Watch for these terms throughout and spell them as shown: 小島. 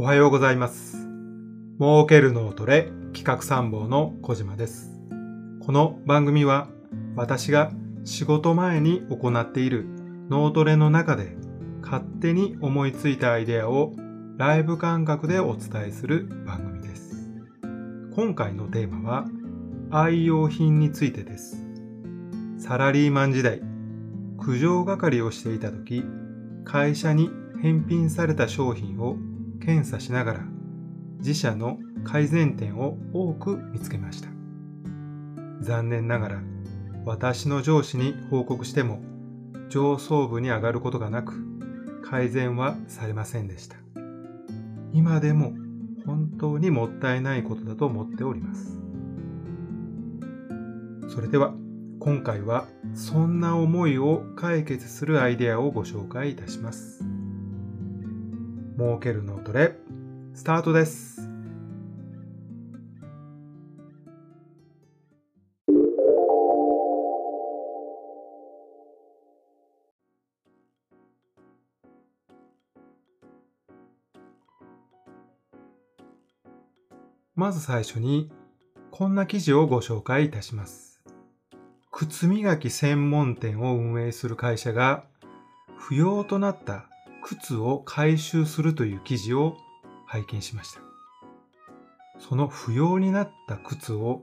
おはようございます。儲ける脳トレ企画参謀の小島です。この番組は私が仕事前に行っている脳トレの中で勝手に思いついたアイデアをライブ感覚でお伝えする番組です。今回のテーマは愛用品についてです。サラリーマン時代、苦情係をしていた時、会社に返品された商品を検査しながら自社の改善点を多く見つけました。残念ながら私の上司に報告しても上層部に上がることがなく、改善はされませんでした。今でも本当にもったいないことだと思っております。それでは今回はそんな思いを解決するアイデアをご紹介いたします。儲ける脳トレスタートです。まず最初にこんな記事をご紹介いたします。靴磨き専門店を運営する会社が不要となった靴を回収するという記事を拝見しました。その不要になった靴を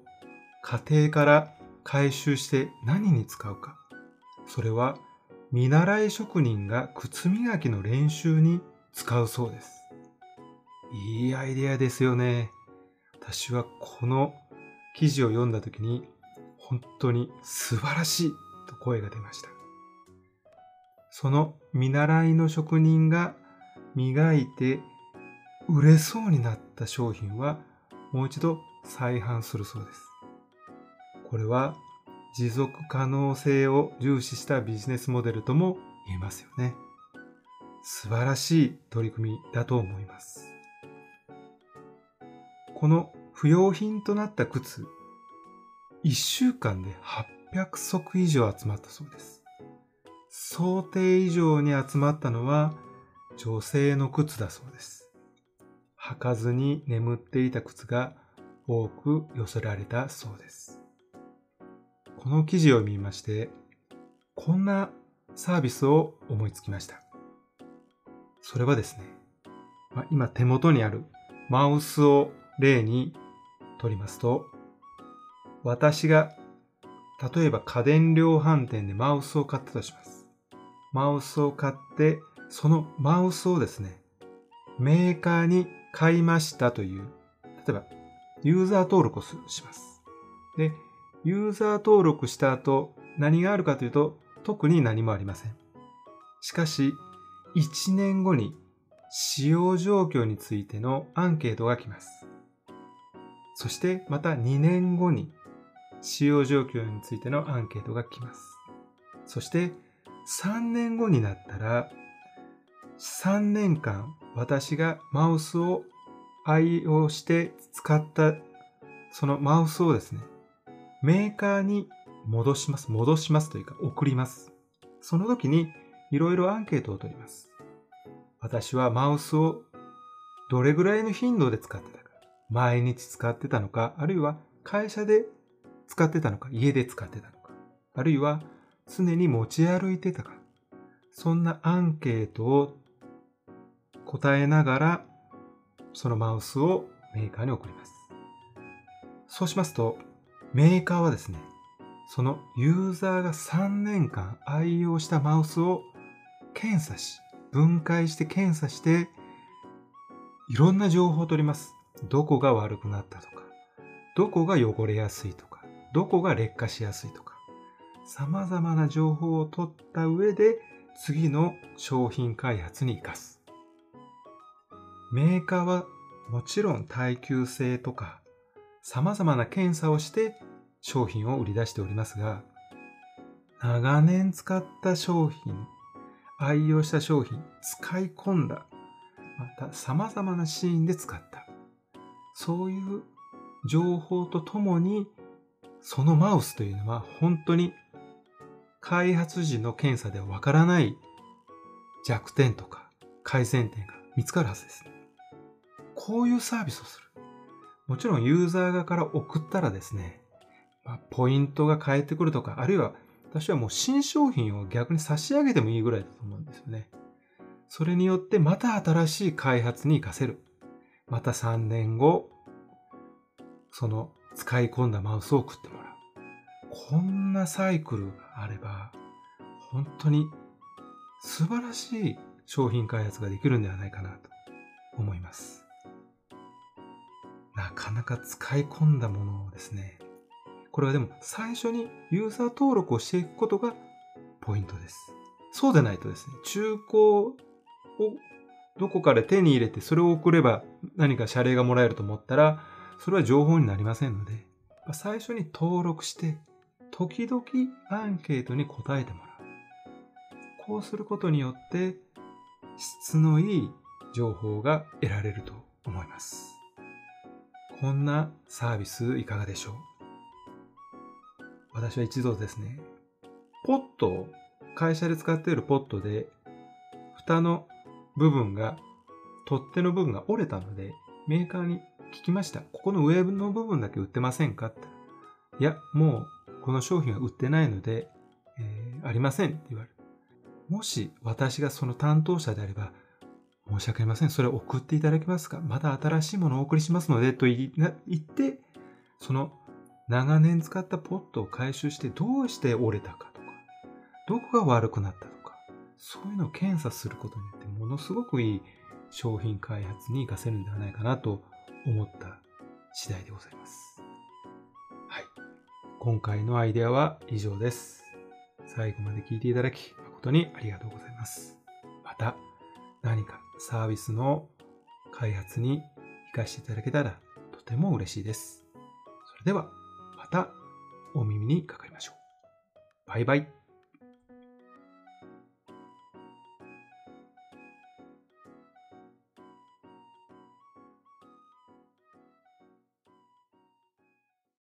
家庭から回収して何に使うか、それは見習い職人が靴磨きの練習に使うそうです。いいアイデアですよね。私はこの記事を読んだ時に本当に素晴らしいと声が出ました。その見習いの職人が磨いて売れそうになった商品はもう一度再販するそうです。これは持続可能性を重視したビジネスモデルとも言えますよね。素晴らしい取り組みだと思います。この不要品となった靴、1週間で800足以上集まったそうです。想定以上に集まったのは女性の靴だそうです。履かずに眠っていた靴が多く寄せられたそうです。この記事を見まして、こんなサービスを思いつきました。それはですね、今手元にあるマウスを例にとりますと、私が例えば家電量販店でマウスを買ったとします。マウスを買って、そのマウスをですね、メーカーに買いましたという、例えばユーザー登録をします。で、ユーザー登録した後、何があるかというと、特に何もありません。しかし、1年後に使用状況についてのアンケートが来ます。そして、また2年後に使用状況についてのアンケートが来ます。そして、3年後になったら、3年間私がマウスを愛用して使ったそのマウスをですね、メーカーに戻しますというか送ります。その時にいろいろアンケートを取ります。私はマウスをどれぐらいの頻度で使ってたか、毎日使ってたのか、あるいは会社で使ってたのか、家で使ってたのか、あるいは常に持ち歩いてたか、そんなアンケートを答えながら、そのマウスをメーカーに送ります。そうしますと、メーカーはですね、そのユーザーが3年間愛用したマウスを検査し、分解して検査して、いろんな情報を取ります。どこが悪くなったとか、どこが汚れやすいとか、どこが劣化しやすいとか、様々な情報を取った上で次の商品開発に生かす。メーカーはもちろん耐久性とか様々な検査をして商品を売り出しておりますが、長年使った商品、愛用した商品、使い込んだ、また様々なシーンで使った。そういう情報とともに、そのマウスというのは本当に開発時の検査ではわからない弱点とか改善点が見つかるはずです。こういうサービスをする。もちろんユーザー側から送ったらですね、ポイントが返ってくるとか、あるいは私はもう新商品を逆に差し上げてもいいぐらいだと思うんですよね。それによってまた新しい開発に活かせる。また3年後、その使い込んだマウスを送ってもらう。こんなサイクルがあれば、本当に素晴らしい商品開発ができるんではないかなと思います。なかなか使い込んだものをですね、これはでも最初にユーザー登録をしていくことがポイントです。そうでないとですね、中古をどこかで手に入れてそれを送れば何か謝礼がもらえると思ったら、それは情報になりませんので、最初に登録して、時々アンケートに答えてもらう。こうすることによって、質のいい情報が得られると思います。こんなサービスいかがでしょう？私は一度ですね、ポットを、会社で使っているポットで、蓋の部分が、取っ手の部分が折れたので、メーカーに聞きました。ここの上の部分だけ売ってませんかって。いや、もうこの商品は売ってないので、ありませんって言われる。もし私がその担当者であれば、申し訳ありません。それを送っていただけますか？また新しいものをお送りしますので、と言って、その長年使ったポットを回収してどうして折れたか。どこが悪くなったとか、そういうのを検査することによってものすごくいい商品開発に活かせるんではないかなと思った次第でございます。はい。今回のアイデアは以上です。最後まで聞いていただき誠にありがとうございます。また何かサービスの開発に活かしていただけたらとても嬉しいです。それではまたお耳にかかりましょう。バイバイ。